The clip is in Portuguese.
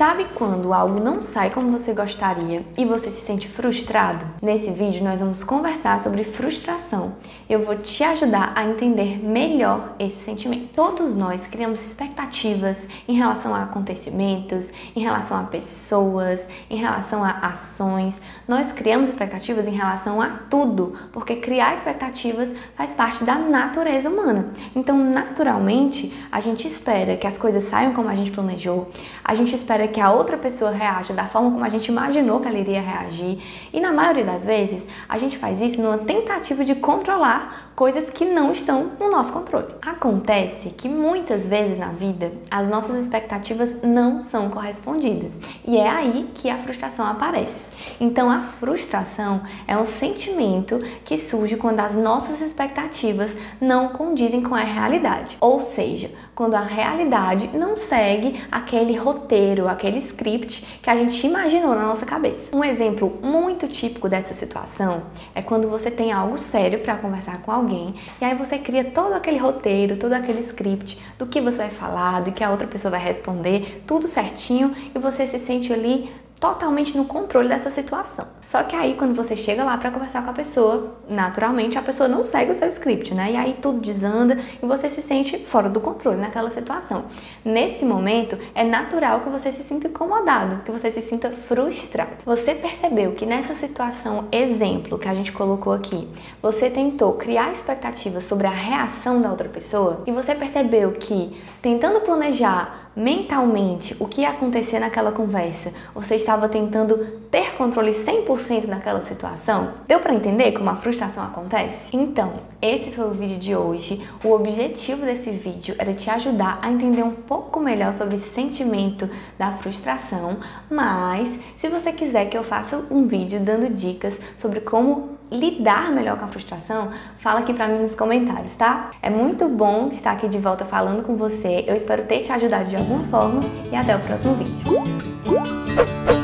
Sabe quando algo não sai como você gostaria e você se sente frustrado? Nesse vídeo nós vamos conversar sobre frustração. Eu vou te ajudar a entender melhor esse sentimento. Todos nós criamos expectativas em relação a acontecimentos, em relação a pessoas, em relação a ações. Nós criamos expectativas em relação a tudo, porque criar expectativas faz parte da natureza humana. Então, naturalmente, a gente espera que as coisas saiam como a gente planejou, a gente espera que a outra pessoa reaja da forma como a gente imaginou que ela iria reagir. E na maioria das vezes, a gente faz isso numa tentativa de controlar coisas que não estão no nosso controle. Acontece que muitas vezes na vida, as nossas expectativas não são correspondidas. E é aí que a frustração aparece. Então, a frustração é um sentimento que surge quando as nossas expectativas não condizem com a realidade. Ou seja, quando a realidade não segue aquele roteiro, aquele script que a gente imaginou na nossa cabeça. Um exemplo muito típico dessa situação é quando você tem algo sério para conversar com alguém e aí você cria todo aquele roteiro, todo aquele script do que você vai falar, do que a outra pessoa vai responder, tudo certinho, e você se sente ali totalmente no controle dessa situação. Só que aí quando você chega lá para conversar com a pessoa, naturalmente a pessoa não segue o seu script, né? E aí tudo desanda e você se sente fora do controle naquela situação. Nesse momento, é natural que você se sinta incomodado, que você se sinta frustrado. Você percebeu que nessa situação exemplo que a gente colocou aqui, você tentou criar expectativas sobre a reação da outra pessoa e você percebeu que tentando planejar mentalmente o que ia acontecer naquela conversa, você estava tentando ter controle 100% daquela situação? Deu para entender como a frustração acontece? Então, esse foi o vídeo de hoje. O objetivo desse vídeo era te ajudar a entender um pouco melhor sobre esse sentimento da frustração, mas se você quiser que eu faça um vídeo dando dicas sobre como lidar melhor com a frustração, fala aqui pra mim nos comentários, tá? É muito bom estar aqui de volta falando com você. Eu espero ter te ajudado de alguma forma e até o próximo vídeo.